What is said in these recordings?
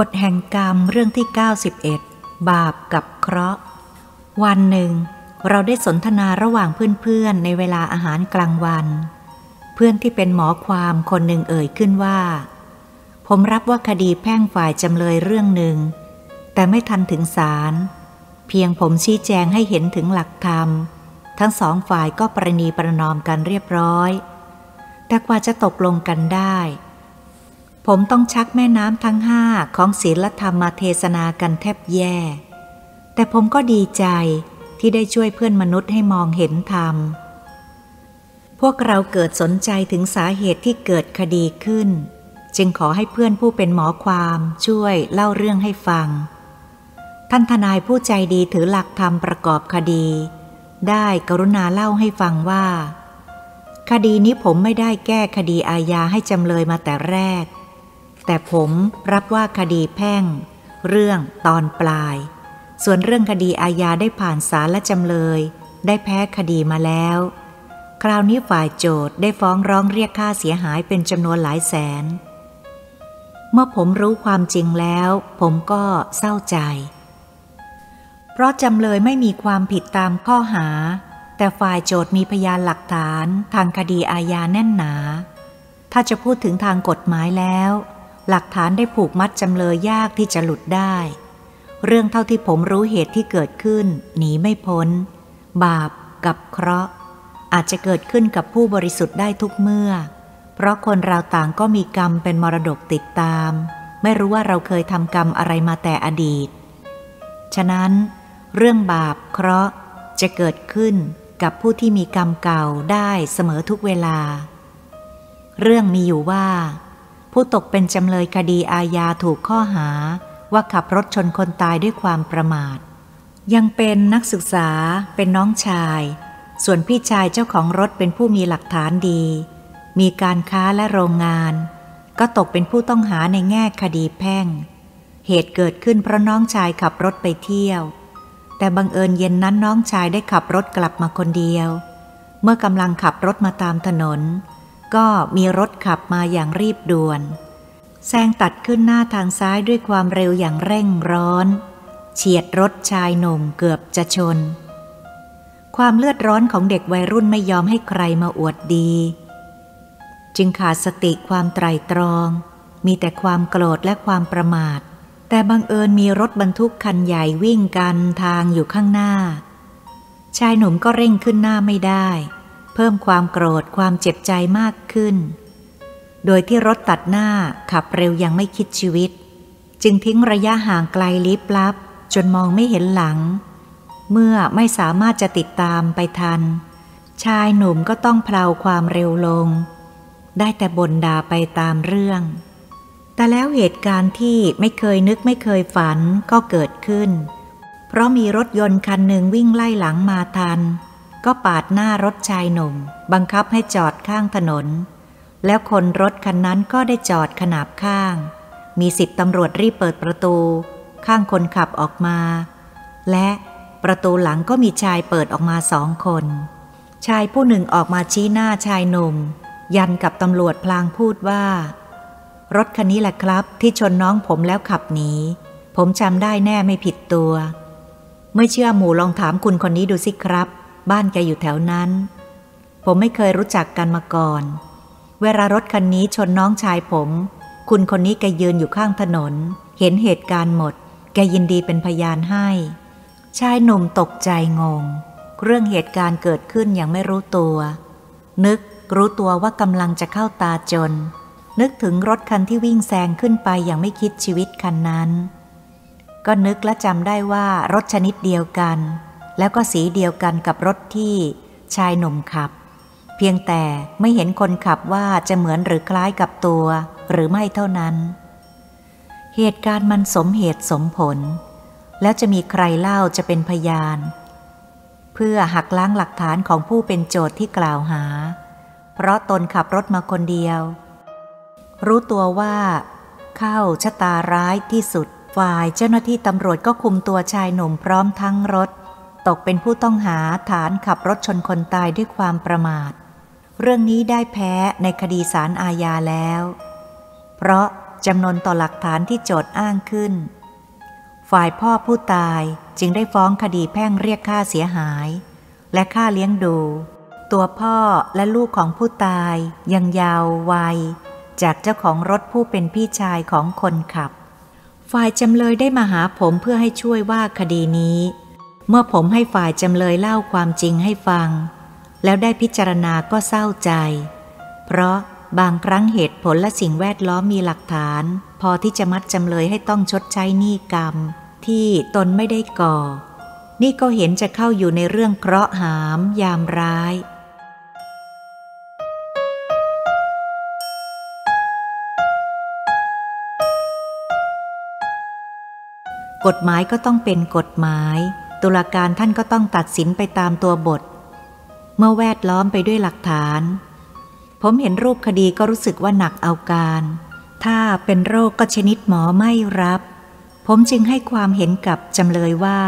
กฎแห่งกรรมเรื่องที่91บาปกับเคราะห์วันหนึ่งเราได้สนทนาระหว่างเพื่อนๆในเวลาอาหารกลางวันเพื่อนที่เป็นหมอความคนหนึ่งเอ่ยขึ้นว่าผมรับว่าคดีแพ่งฝ่ายจำเลยเรื่องหนึ่งแต่ไม่ทันถึงศาลเพียงผมชี้แจงให้เห็นถึงหลักธรรมทั้งสองฝ่ายก็ประนีประนอมกันเรียบร้อยแต่กว่าจะตกลงกันได้ผมต้องชักแม่น้ำทั้งห้าของศีลธรรมมาเทศนากันแทบแย่แต่ผมก็ดีใจที่ได้ช่วยเพื่อนมนุษย์ให้มองเห็นธรรมพวกเราเกิดสนใจถึงสาเหตุที่เกิดคดีขึ้นจึงขอให้เพื่อนผู้เป็นหมอความช่วยเล่าเรื่องให้ฟังท่านทนายผู้ใจดีถือหลักธรรมประกอบคดีได้กรุณาเล่าให้ฟังว่าคดีนี้ผมไม่ได้แก้คดีอาญาให้จำเลยมาแต่แรกแต่ผมรับว่าคดีแพ่งเรื่องตอนปลายส่วนเรื่องคดีอาญาได้ผ่านศาลและจำเลยได้แพ้คดีมาแล้วคราวนี้ฝ่ายโจทก์ได้ฟ้องร้องเรียกค่าเสียหายเป็นจำนวนหลายแสนเมื่อผมรู้ความจริงแล้วผมก็เศร้าใจเพราะจำเลยไม่มีความผิดตามข้อหาแต่ฝ่ายโจทก์มีพยานหลักฐานทางคดีอาญาแน่นหนาถ้าจะพูดถึงทางกฎหมายแล้วหลักฐานได้ผูกมัดจำเลยยากที่จะหลุดได้เรื่องเท่าที่ผมรู้เหตุที่เกิดขึ้นหนีไม่พ้นบาปกับเคราะห์อาจจะเกิดขึ้นกับผู้บริสุทธิ์ได้ทุกเมื่อเพราะคนเราต่างก็มีกรรมเป็นมรดกติดตามไม่รู้ว่าเราเคยทำกรรมอะไรมาแต่อดีตฉะนั้นเรื่องบาปเคราะห์จะเกิดขึ้นกับผู้ที่มีกรรมเก่าได้เสมอทุกเวลาเรื่องมีอยู่ว่าผู้ตกเป็นจำเลยคดีอาญาถูกข้อหาว่าขับรถชนคนตายด้วยความประมาทยังเป็นนักศึกษาเป็นน้องชายส่วนพี่ชายเจ้าของรถเป็นผู้มีหลักฐานดีมีการค้าและโรงงานก็ตกเป็นผู้ต้องหาในแง่คดีแพ่งเหตุเกิดขึ้นเพราะน้องชายขับรถไปเที่ยวแต่บังเอิญเย็นนั้นน้องชายได้ขับรถกลับมาคนเดียวเมื่อกำลังขับรถมาตามถนนก็มีรถขับมาอย่างรีบด่วนแซงตัดขึ้นหน้าทางซ้ายด้วยความเร็วอย่างเร่งร้อนเฉียดรถชายหนุ่มเกือบจะชนความเลือดร้อนของเด็กวัยรุ่นไม่ยอมให้ใครมาอวดดีจึงขาดสติความไตร่ตรองมีแต่ความโกรธและความประมาทแต่บังเอิญมีรถบรรทุกคันใหญ่วิ่งกันทางอยู่ข้างหน้าชายหนุ่มก็เร่งขึ้นหน้าไม่ได้เพิ่มความโกรธความเจ็บใจมากขึ้นโดยที่รถตัดหน้าขับเร็วยังไม่คิดชีวิตจึงทิ้งระยะห่างไกลลิบลับจนมองไม่เห็นหลังเมื่อไม่สามารถจะติดตามไปทันชายหนุ่มก็ต้องเพลาความเร็วลงได้แต่บ่นด่าไปตามเรื่องแต่แล้วเหตุการณ์ที่ไม่เคยนึกไม่เคยฝันก็เกิดขึ้นเพราะมีรถยนต์คันหนึ่งวิ่งไล่หลังมาทันก็ปาดหน้ารถชายหนุ่มบังคับให้จอดข้างถนนแล้วคนรถคันนั้นก็ได้จอดขนาบข้างมี10ตำรวจรีบเปิดประตูข้างคนขับออกมาและประตูหลังก็มีชายเปิดออกมา2 คนชายผู้หนึ่งออกมาชี้หน้าชายหนุ่มยันกับตำรวจพลางพูดว่ารถคันนี้แหละครับที่ชนน้องผมแล้วขับหนีผมจำได้แน่ไม่ผิดตัวไม่เชื่อหมู่ลองถามคุณคนนี้ดูสิครับบ้านแกอยู่แถวนั้นผมไม่เคยรู้จักกันมาก่อนเวลารถคันนี้ชนน้องชายผมคุณคนนี้แกยืนอยู่ข้างถนนเห็นเหตุการณ์หมดแกยินดีเป็นพยานให้ชายหนุ่มตกใจงงเรื่องเหตุการณ์เกิดขึ้นยังไม่รู้ตัวนึกรู้ตัวว่ากำลังจะเข้าตาจนนึกถึงรถคันที่วิ่งแซงขึ้นไปอย่างไม่คิดชีวิตคันนั้นก็นึกและจำได้ว่ารถชนิดเดียวกันแล้วก็สีเดียวกันกับรถที่ชายหนุ่มขับเพียงแต่ไม่เห็นคนขับว่าจะเหมือนหรือคล้ายกับตัวหรือไม่เท่านั้นเหตุการณ์มันสมเหตุสมผลแล้วจะมีใครเล่าจะเป็นพยานเพื่อหักล้างหลักฐานของผู้เป็นโจทย์ที่กล่าวหาเพราะตนขับรถมาคนเดียวรู้ตัวว่าเข้าชะตาร้ายที่สุดฝ่ายเจ้าหน้าที่ตำรวจก็คุมตัวชายหนุ่มพร้อมทั้งรถตกเป็นผู้ต้องหาฐานขับรถชนคนตายด้วยความประมาทเรื่องนี้ได้แพ้ในคดีศาลอาญาแล้วเพราะ จำนนต่อหลักฐานที่โจทก์อ้างขึ้นฝ่ายพ่อผู้ตายจึงได้ฟ้องคดีแพ่งเรียกค่าเสียหายและค่าเลี้ยงดูตัวพ่อและลูกของผู้ตายยังเยาว์วัยจากเจ้าของรถผู้เป็นพี่ชายของคนขับฝ่ายจำเลยได้มาหาผมเพื่อให้ช่วยว่าคดีนี้เมื่อผมให้ฝ่ายจำเลยเล่าความจริงให้ฟังแล้วได้พิจารณาก็เศร้าใจเพราะบางครั้งเหตุผลและสิ่งแวดล้อมมีหลักฐานพอที่จะมัดจำเลยให้ต้องชดใช้หนี้กรรมที่ตนไม่ได้ก่อนี่ก็เห็นจะเข้าอยู่ในเรื่องเคราะห์หามยามร้ายกฎหมายก็ต้องเป็นกฎหมายตุลาการท่านก็ต้องตัดสินไปตามตัวบทเมื่อแวดล้อมไปด้วยหลักฐานผมเห็นรูปคดีก็รู้สึกว่าหนักเอาการถ้าเป็นโรคก็ชนิดหมอไม่รับผมจึงให้ความเห็นกับจำเลยว่า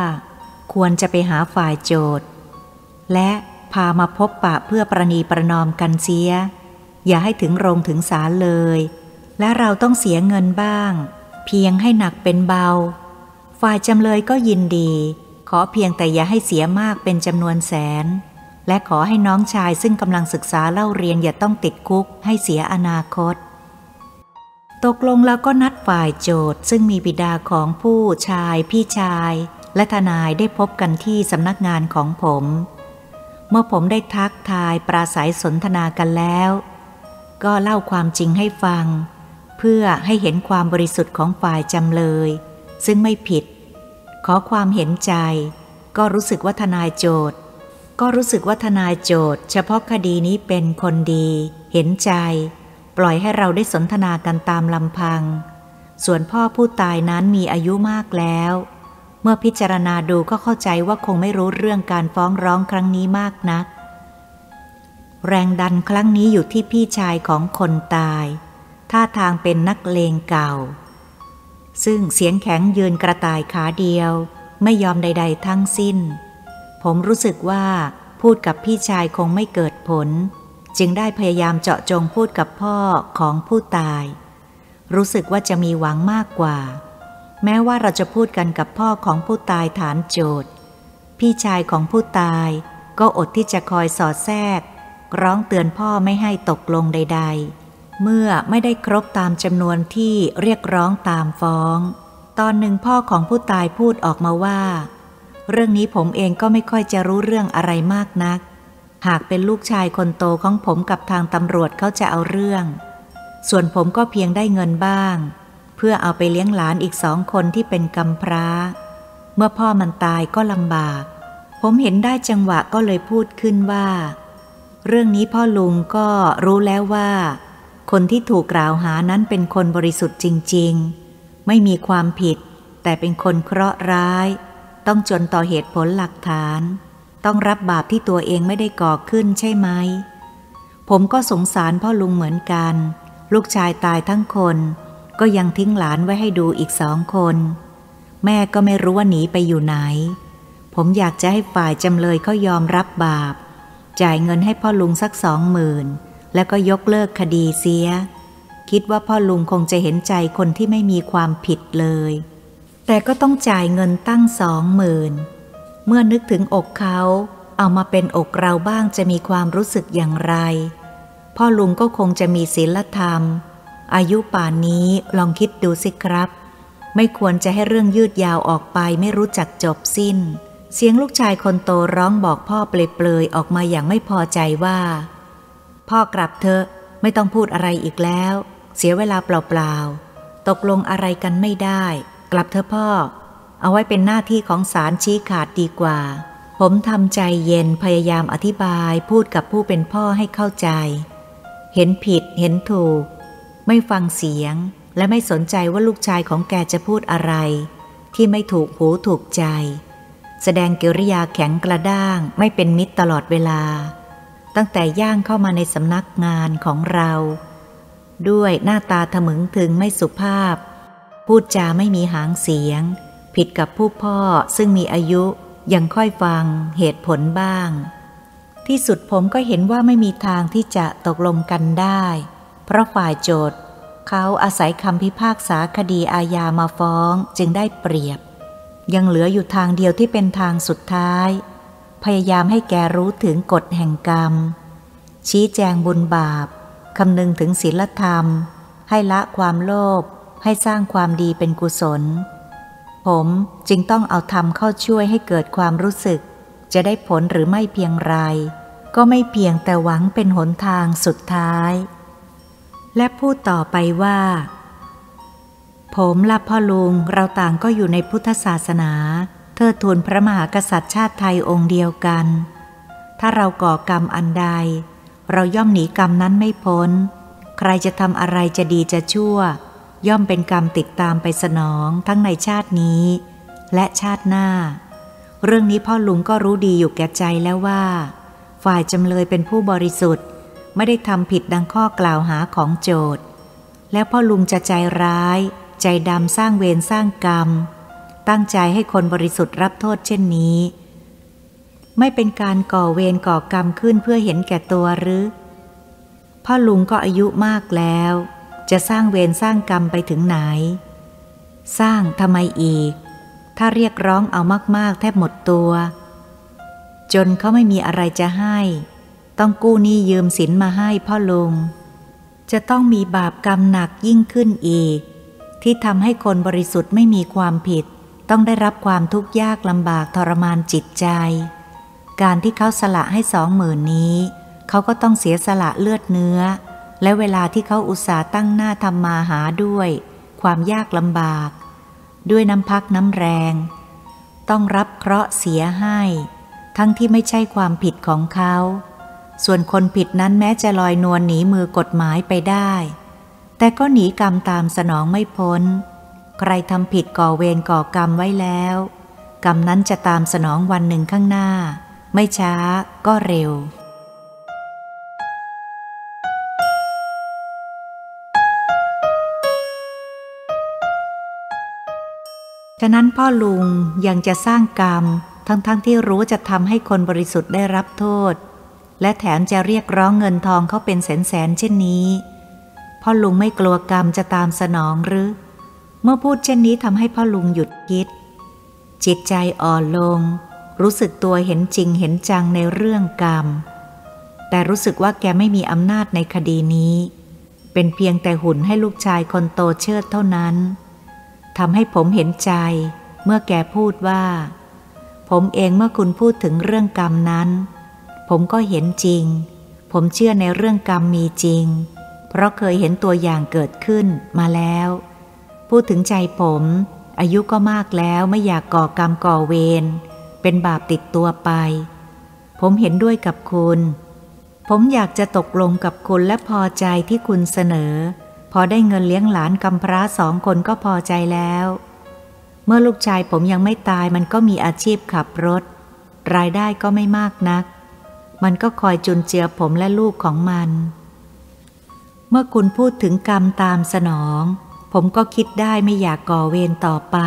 ควรจะไปหาฝ่ายโจทก์และพามาพบปะเพื่อประนีประนอมกันเสียอย่าให้ถึงโรงถึงศาลเลยและเราต้องเสียเงินบ้างเพียงให้หนักเป็นเบาฝ่ายจำเลยก็ยินดีขอเพียงแต่อย่าให้เสียมากเป็นจำนวนแสนและขอให้น้องชายซึ่งกำลังศึกษาเล่าเรียนอย่าต้องติดคุกให้เสียอนาคตตกลงแล้วก็นัดฝ่ายโจทก์ซึ่งมีบิดาของผู้ชายพี่ชายและทนายได้พบกันที่สำนักงานของผมเมื่อผมได้ทักทายปราศัยสนทนากันแล้วก็เล่าความจริงให้ฟังเพื่อให้เห็นความบริสุทธิ์ของฝ่ายจำเลยซึ่งไม่ผิดขอความเห็นใจก็รู้สึกว่าทนายโจทก์เฉพาะคดีนี้เป็นคนดีเห็นใจปล่อยให้เราได้สนทนากันตามลำพังส่วนพ่อผู้ตายนั้นมีอายุมากแล้วเมื่อพิจารณาดูก็เข้าใจว่าคงไม่รู้เรื่องการฟ้องร้องครั้งนี้มากนักแรงดันครั้งนี้อยู่ที่พี่ชายของคนตายท่าทางเป็นนักเลงเก่าซึ่งเสียงแข็งยืนกระต่ายขาเดียวไม่ยอมใดๆทั้งสิ้นผมรู้สึกว่าพูดกับพี่ชายคงไม่เกิดผลจึงได้พยายามเจาะจงพูดกับพ่อของผู้ตายรู้สึกว่าจะมีหวังมากกว่าแม้ว่าเราจะพูดกันกับพ่อของผู้ตายฐานโจทก์พี่ชายของผู้ตายก็อดที่จะคอยสอดแทรกร้องเตือนพ่อไม่ให้ตกลงใดๆเมื่อไม่ได้ครบตามจำนวนที่เรียกร้องตามฟ้องตอนหนึ่งพ่อของผู้ตายพูดออกมาว่าเรื่องนี้ผมเองก็ไม่ค่อยจะรู้เรื่องอะไรมากนักหากเป็นลูกชายคนโตของผมกับทางตำรวจเขาจะเอาเรื่องส่วนผมก็เพียงได้เงินบ้างเพื่อเอาไปเลี้ยงหลานอีก2 คนที่เป็นกำพร้าเมื่อพ่อมันตายก็ลำบากผมเห็นได้จังหวะก็เลยพูดขึ้นว่าเรื่องนี้พ่อลุงก็รู้แล้วว่าคนที่ถูกกล่าวหานั้นเป็นคนบริสุทธิ์จริงๆไม่มีความผิดแต่เป็นคนเคราะห์ร้ายต้องจนต่อเหตุผลหลักฐานต้องรับบาปที่ตัวเองไม่ได้ก่อขึ้นใช่ไหมผมก็สงสารพ่อลุงเหมือนกันลูกชายตายทั้งคนก็ยังทิ้งหลานไว้ให้ดูอีก2 คนแม่ก็ไม่รู้ว่าหนีไปอยู่ไหนผมอยากจะให้ฝ่ายจำเลยเขายอมรับบาปจ่ายเงินให้พ่อลุงสัก20,000แล้วก็ยกเลิกคดีเสียคิดว่าพ่อลุงคงจะเห็นใจคนที่ไม่มีความผิดเลยแต่ก็ต้องจ่ายเงินตั้ง20,000เมื่อนึกถึงอกเขาเอามาเป็นอกเราบ้างจะมีความรู้สึกอย่างไรพ่อลุงก็คงจะมีศีลธรรมอายุป่านนี้ลองคิดดูสิครับไม่ควรจะให้เรื่องยืดยาวออกไปไม่รู้จักจบสิ้นเสียงลูกชายคนโตร้องบอกพ่อเปลยๆออกมาอย่างไม่พอใจว่าพ่อกลับเถอะไม่ต้องพูดอะไรอีกแล้วเสียเวลาเปล่าๆตกลงอะไรกันไม่ได้กลับเถอะพ่อเอาไว้เป็นหน้าที่ของศาลชี้ขาดดีกว่าผมทำใจเย็นพยายามอธิบายพูดกับผู้เป็นพ่อให้เข้าใจเห็นผิดเห็นถูกไม่ฟังเสียงและไม่สนใจว่าลูกชายของแกจะพูดอะไรที่ไม่ถูกหูถูกใจแสดงกิริยาแข็งกระด้างไม่เป็นมิตรตลอดเวลาตั้งแต่ย่างเข้ามาในสำนักงานของเราด้วยหน้าตาทะมึงถึงไม่สุภาพพูดจาไม่มีหางเสียงผิดกับผู้พ่อซึ่งมีอายุยังค่อยฟังเหตุผลบ้างที่สุดผมก็เห็นว่าไม่มีทางที่จะตกลงกันได้เพราะฝ่ายโจทก์ เขาอาศัยคำพิพากษาคดีอาญามาฟ้องจึงได้เปรียบยังเหลืออยู่ทางเดียวที่เป็นทางสุดท้ายพยายามให้แกรู้ถึงกฎแห่งกรรมชี้แจงบุญบาปคำนึงถึงศีลธรรมให้ละความโลภให้สร้างความดีเป็นกุศลผมจึงต้องเอาธรรมเข้าช่วยให้เกิดความรู้สึกจะได้ผลหรือไม่เพียงไรก็ไม่เพียงแต่หวังเป็นหนทางสุดท้ายและพูดต่อไปว่าผมและพ่อลุงเราต่างก็อยู่ในพุทธศาสนาเทิดทูนพระมหากษัตริย์ชาติไทยองค์เดียวกันถ้าเราก่อกรรมอันใดเราย่อมหนีกรรมนั้นไม่พ้นใครจะทำอะไรจะดีจะชั่วย่อมเป็นกรรมติดตามไปสนองทั้งในชาตินี้และชาติหน้าเรื่องนี้พ่อลุงก็รู้ดีอยู่แก่ใจแล้วว่าฝ่ายจำเลยเป็นผู้บริสุทธิ์ไม่ได้ทำผิดดังข้อกล่าวหาของโจทย์แล้วพ่อลุงจะใจร้ายใจดำสร้างเวรสร้างกรรมตั้งใจให้คนบริสุทธิ์รับโทษเช่นนี้ไม่เป็นการก่อเวรก่อกรรมขึ้นเพื่อเห็นแก่ตัวหรือพ่อลุงก็อายุมากแล้วจะสร้างเวรสร้างกรรมไปถึงไหนสร้างทำไมอีกถ้าเรียกร้องเอามากๆแทบหมดตัวจนเขาไม่มีอะไรจะให้ต้องกู้หนี้ยืมสินมาให้พ่อลุงจะต้องมีบาปกรรมหนักยิ่งขึ้นอีกที่ทำให้คนบริสุทธิ์ไม่มีความผิดต้องได้รับความทุกข์ยากลำบากทรมานจิตใจการที่เขาสละให้20,000นี้เขาก็ต้องเสียสละเลือดเนื้อและเวลาที่เขาอุตส่าห์ตั้งหน้าทำมาหาด้วยความยากลำบากด้วยน้ำพักน้ำแรงต้องรับเคราะห์เสียให้ทั้งที่ไม่ใช่ความผิดของเขาส่วนคนผิดนั้นแม้จะลอยนวลหนีมือกฎหมายไปได้แต่ก็หนีกรรมตามสนองไม่พ้นใครทำผิดก่อเวรก่อกรรมไว้แล้วกรรมนั้นจะตามสนองวันหนึ่งข้างหน้าไม่ช้าก็เร็วฉะนั้นพ่อลุงยังจะสร้างกรรมทั้งๆที่รู้จะทำให้คนบริสุทธิ์ได้รับโทษและแถมจะเรียกร้องเงินทองเขาเป็นแสนๆเช่นนี้พ่อลุงไม่กลัวกรรมจะตามสนองหรือเมื่อพูดเช่นนี้ทำให้พ่อลุงหยุดคิดจิตใจอ่อนลงรู้สึกตัวเห็นจริงเห็นจังในเรื่องกรรมแต่รู้สึกว่าแกไม่มีอำนาจในคดีนี้เป็นเพียงแต่หุ่นให้ลูกชายคนโตเชิดเท่านั้นทำให้ผมเห็นใจเมื่อแกพูดว่าผมเองเมื่อคุณพูดถึงเรื่องกรรมนั้นผมก็เห็นจริงผมเชื่อในเรื่องกรรมมีจริงเพราะเคยเห็นตัวอย่างเกิดขึ้นมาแล้วพูดถึงใจผมอายุก็มากแล้วไม่อยากก่อกรรมก่อเวรเป็นบาปติดตัวไปผมเห็นด้วยกับคุณผมอยากจะตกลงกับคุณและพอใจที่คุณเสนอพอได้เงินเลี้ยงหลานกำพร้า2 คนก็พอใจแล้วเมื่อลูกชายผมยังไม่ตายมันก็มีอาชีพขับรถรายได้ก็ไม่มากนักมันก็คอยจุนเจือผมและลูกของมันเมื่อคุณพูดถึงกรรมตามสนองผมก็คิดได้ไม่อยากก่อเวรต่อไป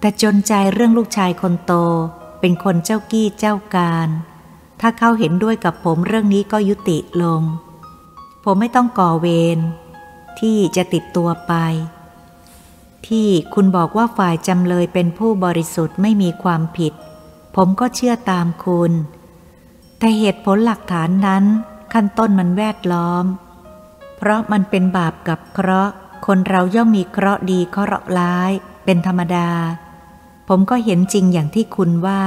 แต่จนใจเรื่องลูกชายคนโตเป็นคนเจ้ากี้เจ้าการถ้าเขาเห็นด้วยกับผมเรื่องนี้ก็ยุติลงผมไม่ต้องก่อเวรที่จะติดตัวไปที่คุณบอกว่าฝ่ายจำเลยเป็นผู้บริสุทธิ์ไม่มีความผิดผมก็เชื่อตามคุณแต่เหตุผลหลักฐานนั้นขั้นต้นมันแวดล้อมเพราะมันเป็นบาปกับเคราะห์คนเราย่อมมีเคราะห์ดีเคราะห์ร้ายเป็นธรรมดาผมก็เห็นจริงอย่างที่คุณว่า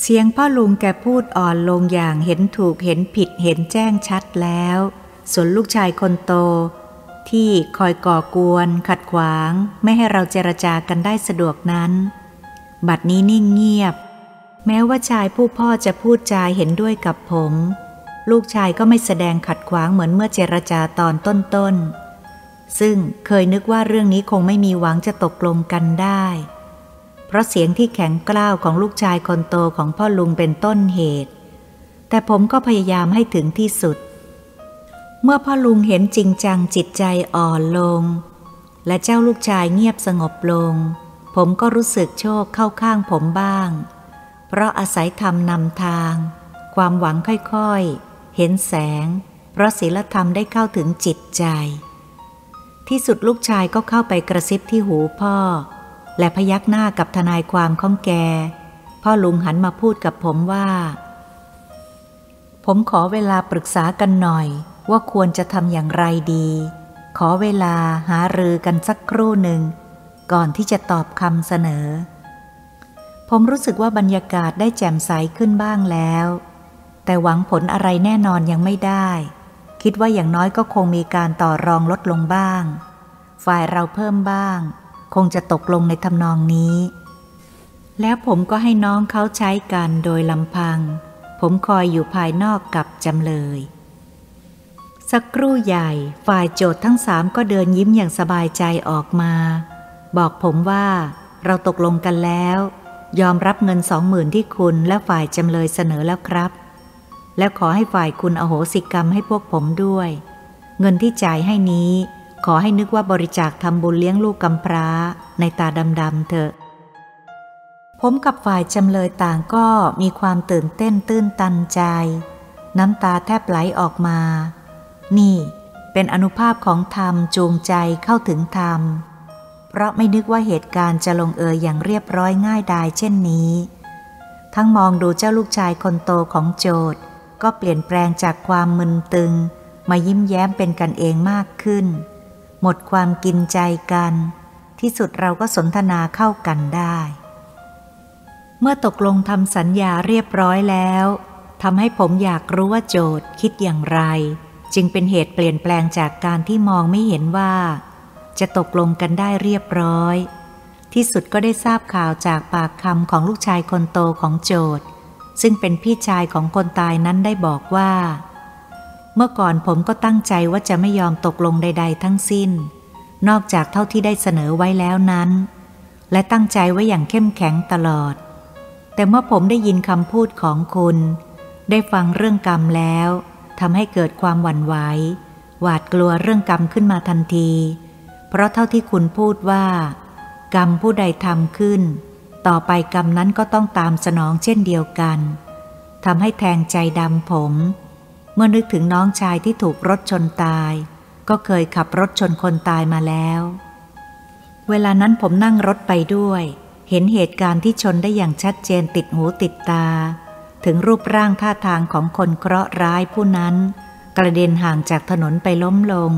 เสียงพ่อลุงแกพูดอ่อนลงอย่างเห็นถูกเห็นผิดเห็นแจ้งชัดแล้วส่วนลูกชายคนโตที่คอยก่อกวนขัดขวางไม่ให้เราเจรจากันได้สะดวกนั้นบัดนี้นิ่งเงียบแม้ว่าชายผู้พ่อจะพูดจาเห็นด้วยกับผมลูกชายก็ไม่แสดงขัดขวางเหมือนเมื่อเจรจาตอนต้นๆซึ่งเคยนึกว่าเรื่องนี้คงไม่มีหวังจะตกลงกันได้เพราะเสียงที่แข็งกร้าวของลูกชายคนโตของพ่อลุงเป็นต้นเหตุแต่ผมก็พยายามให้ถึงที่สุดเมื่อพ่อลุงเห็นจริงจังจิตใจอ่อนลงและเจ้าลูกชายเงียบสงบลงผมก็รู้สึกโชคเข้าข้างผมบ้างเพราะอาศัยธรรมนำทางความหวังค่อยๆเห็นแสง เพราะศีลธรรมได้เข้าถึงจิตใจที่สุดลูกชายก็เข้าไปกระซิบที่หูพ่อและพยักหน้ากับทนายความของแกพ่อลุงหันมาพูดกับผมว่าผมขอเวลาปรึกษากันหน่อยว่าควรจะทำอย่างไรดีขอเวลาหารือกันสักครู่หนึ่งก่อนที่จะตอบคำเสนอผมรู้สึกว่าบรรยากาศได้แจ่มใสขึ้นบ้างแล้วแต่หวังผลอะไรแน่นอนยังไม่ได้คิดว่าอย่างน้อยก็คงมีการต่อรองลดลงบ้างฝ่ายเราเพิ่มบ้างคงจะตกลงในทำนองนี้แล้วผมก็ให้น้องเขาใช้กันโดยลำพังผมคอยอยู่ภายนอกกับจำเลยสักครู่ใหญ่ฝ่ายโจทก์ทั้งสามก็เดินยิ้มอย่างสบายใจออกมาบอกผมว่าเราตกลงกันแล้วยอมรับเงิน20,000ที่คุณและฝ่ายจำเลยเสนอแล้วครับแล้วขอให้ฝ่ายคุณอโหสิกรรมให้พวกผมด้วยเงินที่จ่ายให้นี้ขอให้นึกว่าบริจาคทำบุญเลี้ยงลูกกำพร้าในตาดำๆเถอะผมกับฝ่ายจำเลยต่างก็มีความตื่นเต้นตื้นตันใจน้ำตาแทบไหลออกมานี่เป็นอานุภาพของธรรมจูงใจเข้าถึงธรรมเพราะไม่นึกว่าเหตุการณ์จะลงเอยอย่างเรียบร้อยง่ายดายเช่นนี้ทั้งมองดูเจ้าลูกชายคนโตของโจทก์ก็เปลี่ยนแปลงจากความมึนตึงมายิ้มแย้มเป็นกันเองมากขึ้นหมดความกินใจกันที่สุดเราก็สนทนาเข้ากันได้เมื่อตกลงทำสัญญาเรียบร้อยแล้วทำให้ผมอยากรู้ว่าโจทก์คิดอย่างไรจึงเป็นเหตุเปลี่ยนแปลงจากการที่มองไม่เห็นว่าจะตกลงกันได้เรียบร้อยที่สุดก็ได้ทราบข่าวจากปากคำของลูกชายคนโตของโจทก์ซึ่งเป็นพี่ชายของคนตายนั้นได้บอกว่าเมื่อก่อนผมก็ตั้งใจว่าจะไม่ยอมตกลงใดๆทั้งสิ้นนอกจากเท่าที่ได้เสนอไว้แล้วนั้นและตั้งใจไว้อย่างเข้มแข็งตลอดแต่เมื่อผมได้ยินคำพูดของคุณได้ฟังเรื่องกรรมแล้วทำให้เกิดความหวั่นไหวหวาดกลัวเรื่องกรรมขึ้นมาทันทีเพราะเท่าที่คุณพูดว่ากรรมผู้ใดทำขึ้นต่อไปกรรมนั้นก็ต้องตามสนองเช่นเดียวกันทำให้แทงใจดำผมเมื่อนึกถึงน้องชายที่ถูกรถชนตายก็เคยขับรถชนคนตายมาแล้วเวลานั้นผมนั่งรถไปด้วยเห็นเหตุการณ์ที่ชนได้อย่างชัดเจนติดหูติดตาถึงรูปร่างท่าทางของคนเคราะห์ร้ายผู้นั้นกระเด็นห่างจากถนนไปล้มลง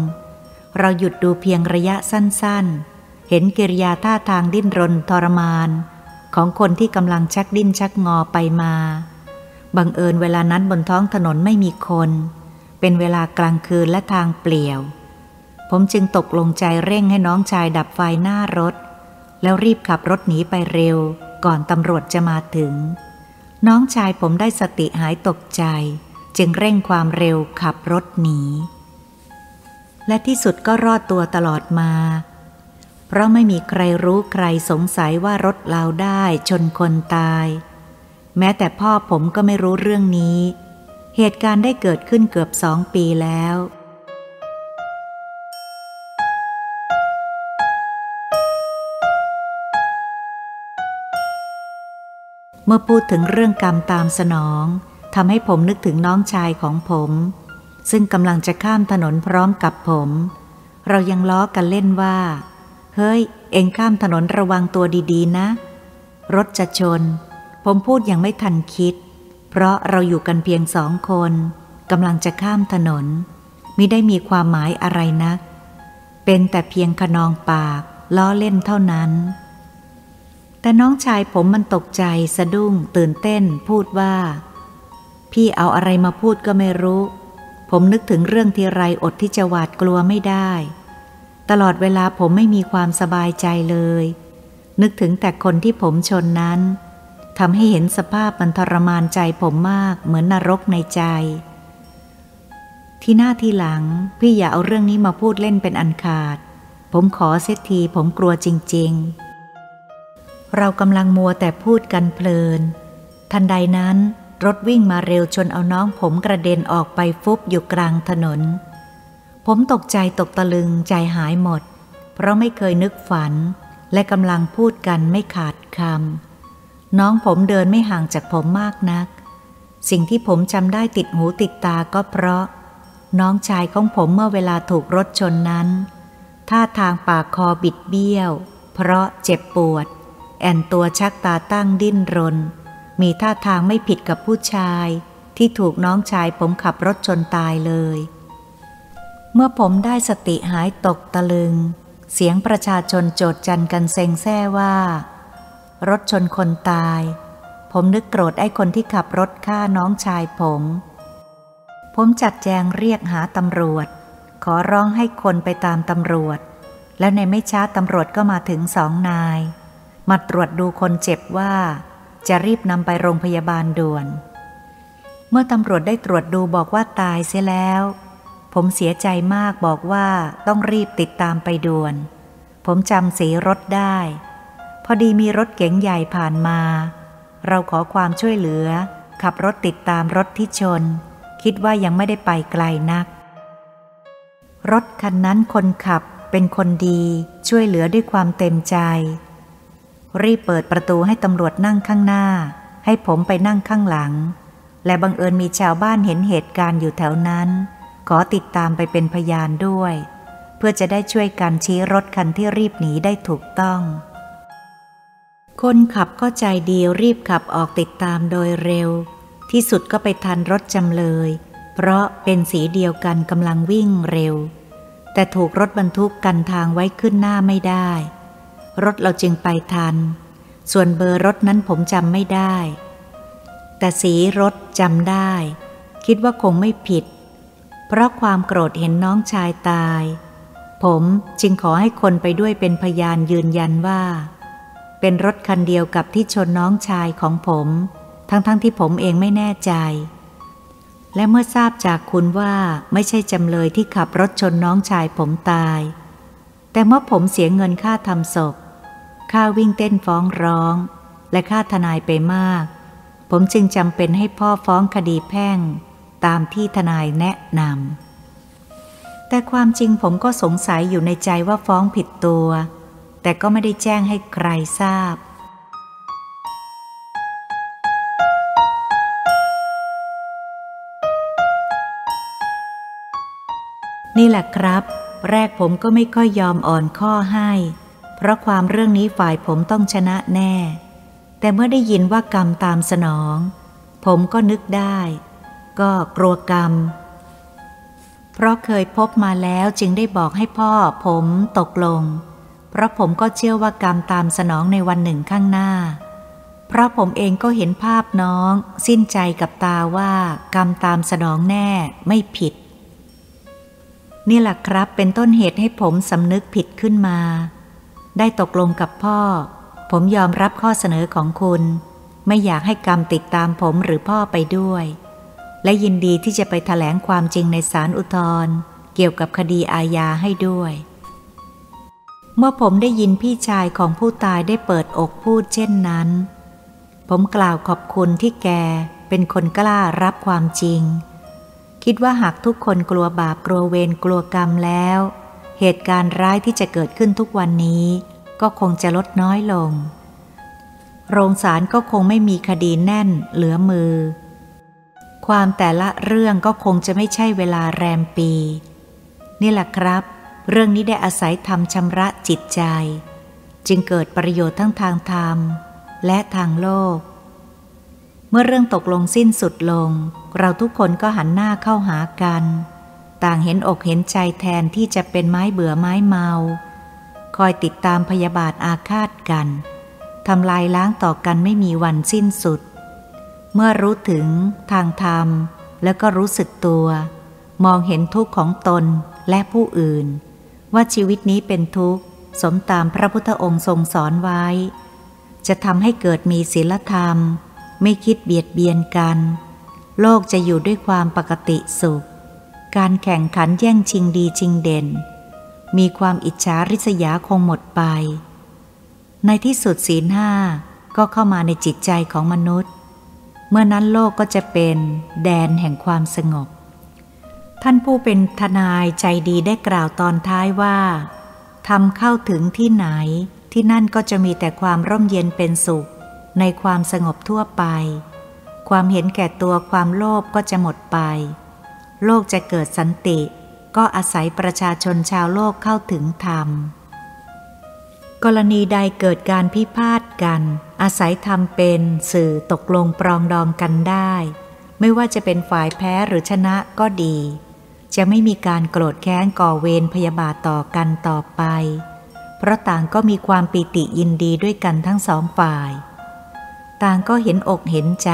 เราหยุดดูเพียงระยะสั้นๆเห็นกิริยาท่าทางดิ้นรนทรมานของคนที่กำลังชักดิ้นชักงอไปมาบังเอิญเวลานั้นบนท้องถนนไม่มีคนเป็นเวลากลางคืนและทางเปลี่ยวผมจึงตกลงใจเร่งให้น้องชายดับไฟหน้ารถแล้วรีบขับรถหนีไปเร็วก่อนตำรวจจะมาถึงน้องชายผมได้สติหายตกใจจึงเร่งความเร็วขับรถหนีและที่สุดก็รอดตัวตลอดมาเพราะไม่มีใครรู้ใครสงสัยว่ารถเราได้ชนคนตายแม้แต่พ่อผมก็ไม่รู้เรื่องนี้เหตุการณ์ได้เกิดขึ้นเกือบ2 ปีแล้วเมื่อพูดถึงเรื่องกรรมตามสนองทำให้ผมนึกถึงน้องชายของผมซึ่งกำลังจะข้ามถนนพร้อมกับผมเรายังล้อกันเล่นว่าเฮ้ยเอ็งข้ามถนนระวังตัวดีๆนะรถจะชนผมพูดยังไม่ทันคิดเพราะเราอยู่กันเพียง2 คนกำลังจะข้ามถนนมิได้มีความหมายอะไรนักเป็นแต่เพียงขนองปากล้อเล่นเท่านั้นแต่น้องชายผมมันตกใจสะดุ้งตื่นเต้นพูดว่าพี่เอาอะไรมาพูดก็ไม่รู้ผมนึกถึงเรื่องทีไรอดที่จะหวาดกลัวไม่ได้ตลอดเวลาผมไม่มีความสบายใจเลยนึกถึงแต่คนที่ผมชนนั้นทำให้เห็นสภาพมันทรมานใจผมมากเหมือนนรกในใจที่หน้าที่หลังพี่อย่าเอาเรื่องนี้มาพูดเล่นเป็นอันขาดผมขอเสียทีผมกลัวจริงๆเรากำลังมัวแต่พูดกันเพลินทันใดนั้นรถวิ่งมาเร็วชนเอาน้องผมกระเด็นออกไปฟุบอยู่กลางถนนผมตกใจตกตะลึงใจหายหมดเพราะไม่เคยนึกฝันและกำลังพูดกันไม่ขาดคำน้องผมเดินไม่ห่างจากผมมากนักสิ่งที่ผมจำได้ติดหูติดตาก็เพราะ น้องชายของผมเมื่อเวลาถูกรถชนนั้นท่าทางปากคอบิดเบี้ยวเพราะเจ็บปวดแอนตัวชักตาตั้งดิ้นรนมีท่าทางไม่ผิดกับผู้ชายที่ถูกน้องชายผมขับรถชนตายเลยเมื่อผมได้สติหายตกตะลึงเสียงประชาชนโจษจันกันเซ็งแซ่ว่ารถชนคนตายผมนึกโกรธไอ้คนที่ขับรถฆ่าน้องชายผมจัดแจงเรียกหาตำรวจขอร้องให้คนไปตามตำรวจแล้วในไม่ช้าตำรวจก็มาถึง2 นายมาตรวจดูคนเจ็บว่าจะรีบนำไปโรงพยาบาลด่วนเมื่อตำรวจได้ตรวจดูบอกว่าตายเสียแล้วผมเสียใจมากบอกว่าต้องรีบติดตามไปด่วนผมจำสีรถได้พอดีมีรถเก๋งใหญ่ผ่านมาเราขอความช่วยเหลือขับรถติดตามรถที่ชนคิดว่ายังไม่ได้ไปไกลนักรถคันนั้นคนขับเป็นคนดีช่วยเหลือด้วยความเต็มใจรีบเปิดประตูให้ตำรวจนั่งข้างหน้าให้ผมไปนั่งข้างหลังและบังเอิญมีชาวบ้านเห็นเหตุการณ์อยู่แถวนั้นขอติดตามไปเป็นพยานด้วยเพื่อจะได้ช่วยกันชี้รถคันที่รีบหนีได้ถูกต้องคนขับก็ใจดีรีบขับออกติดตามโดยเร็วที่สุดก็ไปทันรถจำเลยเพราะเป็นสีเดียวกันกำลังวิ่งเร็วแต่ถูกรถบรรทุกกันทางไว้ขึ้นหน้าไม่ได้รถเราจึงไปทันส่วนเบอร์รถนั้นผมจำไม่ได้แต่สีรถจำได้คิดว่าคงไม่ผิดเพราะความโกรธเห็นน้องชายตายผมจึงขอให้คนไปด้วยเป็นพยานยืนยันว่าเป็นรถคันเดียวกับที่ชนน้องชายของผมทั้งที่ผมเองไม่แน่ใจและเมื่อทราบจากคุณว่าไม่ใช่จำเลยที่ขับรถชนน้องชายผมตายแต่เมื่อผมเสียเงินค่าทำศพค่าวิ่งเต้นฟ้องร้องและค่าทนายไปมากผมจึงจำเป็นให้พ่อฟ้องคดีแพ่งตามที่ทนายแนะนำแต่ความจริงผมก็สงสัยอยู่ในใจว่าฟ้องผิดตัวแต่ก็ไม่ได้แจ้งให้ใครทราบนี่แหละครับแรกผมก็ไม่ค่อยยอมอ่อนข้อให้เพราะความเรื่องนี้ฝ่ายผมต้องชนะแน่แต่เมื่อได้ยินว่ากรรมตามสนองผมก็นึกได้ก็กลัวกรรมเพราะเคยพบมาแล้วจึงได้บอกให้พ่อผมตกลงเพราะผมก็เชื่อว่ากรรมตามสนองในวันหนึ่งข้างหน้าเพราะผมเองก็เห็นภาพน้องสิ้นใจกับตาว่ากรรมตามสนองแน่ไม่ผิดนี่แหละครับเป็นต้นเหตุให้ผมสำนึกผิดขึ้นมาได้ตกลงกับพ่อผมยอมรับข้อเสนอของคุณไม่อยากให้กรรมติดตามผมหรือพ่อไปด้วยและยินดีที่จะไปแถลงความจริงในศาลอุทธรณ์เกี่ยวกับคดีอาญาให้ด้วยเมื่อผมได้ยินพี่ชายของผู้ตายได้เปิดอกพูดเช่นนั้นผมกล่าวขอบคุณที่แกเป็นคนกล้ารับความจริงคิดว่าหากทุกคนกลัวบาปกลัวเวรกลัวกรรมแล้วเหตุการณ์ร้ายที่จะเกิดขึ้นทุกวันนี้ก็คงจะลดน้อยลงโรงศาลก็คงไม่มีคดีแน่นเหลือมือความแต่ละเรื่องก็คงจะไม่ใช่เวลาแรมปีนี่แหละครับเรื่องนี้ได้อาศัยธรรมชำระจิตใจจึงเกิดประโยชน์ทั้งทางธรรมและทางโลกเมื่อเรื่องตกลงสิ้นสุดลงเราทุกคนก็หันหน้าเข้าหากันต่างเห็นอกเห็นใจแทนที่จะเป็นไม้เบื่อไม้เมาคอยติดตามพยาบาทอาฆาตกันทำลายล้างต่อกันไม่มีวันสิ้นสุดเมื่อรู้ถึงทางธรรมแล้วก็รู้สึกตัวมองเห็นทุกข์ของตนและผู้อื่นว่าชีวิตนี้เป็นทุกข์สมตามพระพุทธองค์ทรงสอนไว้จะทำให้เกิดมีศีลธรรมไม่คิดเบียดเบียนกันโลกจะอยู่ด้วยความปกติสุขการแข่งขันแย่งชิงดีชิงเด่นมีความอิจฉาริษยาคงหมดไปในที่สุดศีล 5ก็เข้ามาในจิตใจของมนุษย์เมื่อนั้นโลกก็จะเป็นแดนแห่งความสงบท่านผู้เป็นทนายใจดีได้กล่าวตอนท้ายว่าทำเข้าถึงที่ไหนที่นั่นก็จะมีแต่ความร่มเย็นเป็นสุขในความสงบทั่วไปความเห็นแก่ตัวความโลภก็จะหมดไป โลกจะเกิดสันติก็อาศัยประชาชนชาวโลกเข้าถึงธรรมกรณีใดเกิดการพิพาทกันอาศัยธรรมเป็นสื่อตกลงปรองดองกันได้ไม่ว่าจะเป็นฝ่ายแพ้หรือชนะก็ดีจะไม่มีการโกรธแค้นก่อเวรพยาบาทต่อกันต่อไปเพราะต่างก็มีความปิติยินดีด้วยกันทั้งสองฝ่ายต่างก็เห็นอกเห็นใจ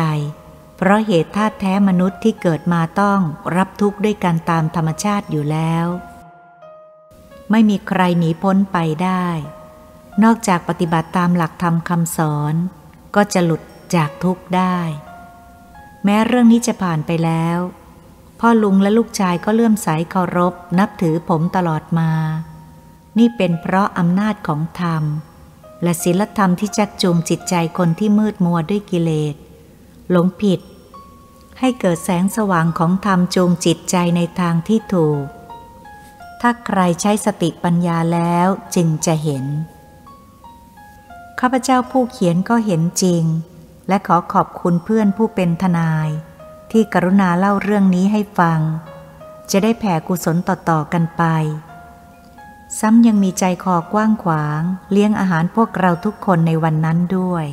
เพราะเหตุธาตุแท้มนุษย์ที่เกิดมาต้องรับทุกข์ด้วยกันตามธรรมชาติอยู่แล้วไม่มีใครหนีพ้นไปได้นอกจากปฏิบัติตามหลักธรรมคำสอนก็จะหลุดจากทุกข์ได้แม้เรื่องนี้จะผ่านไปแล้วพ่อลุงและลูกชายก็เลื่อมใสเคารพนับถือผมตลอดมานี่เป็นเพราะอำนาจของธรรมและศีลธรรมที่จักจูงจิตใจคนที่มืดมัวด้วยกิเลสหลงผิดให้เกิดแสงสว่างของธรรมจูงจิตใจในทางที่ถูกถ้าใครใช้สติปัญญาแล้วจึงจะเห็นข้าพเจ้าผู้เขียนก็เห็นจริงและขอขอบคุณเพื่อนผู้เป็นทนายที่กรุณาเล่าเรื่องนี้ให้ฟังจะได้แผ่กุศลต่อๆกันไปซ้ำยังมีใจคอกว้างขวางเลี้ยงอาหารพวกเราทุกคนในวันนั้นด้วย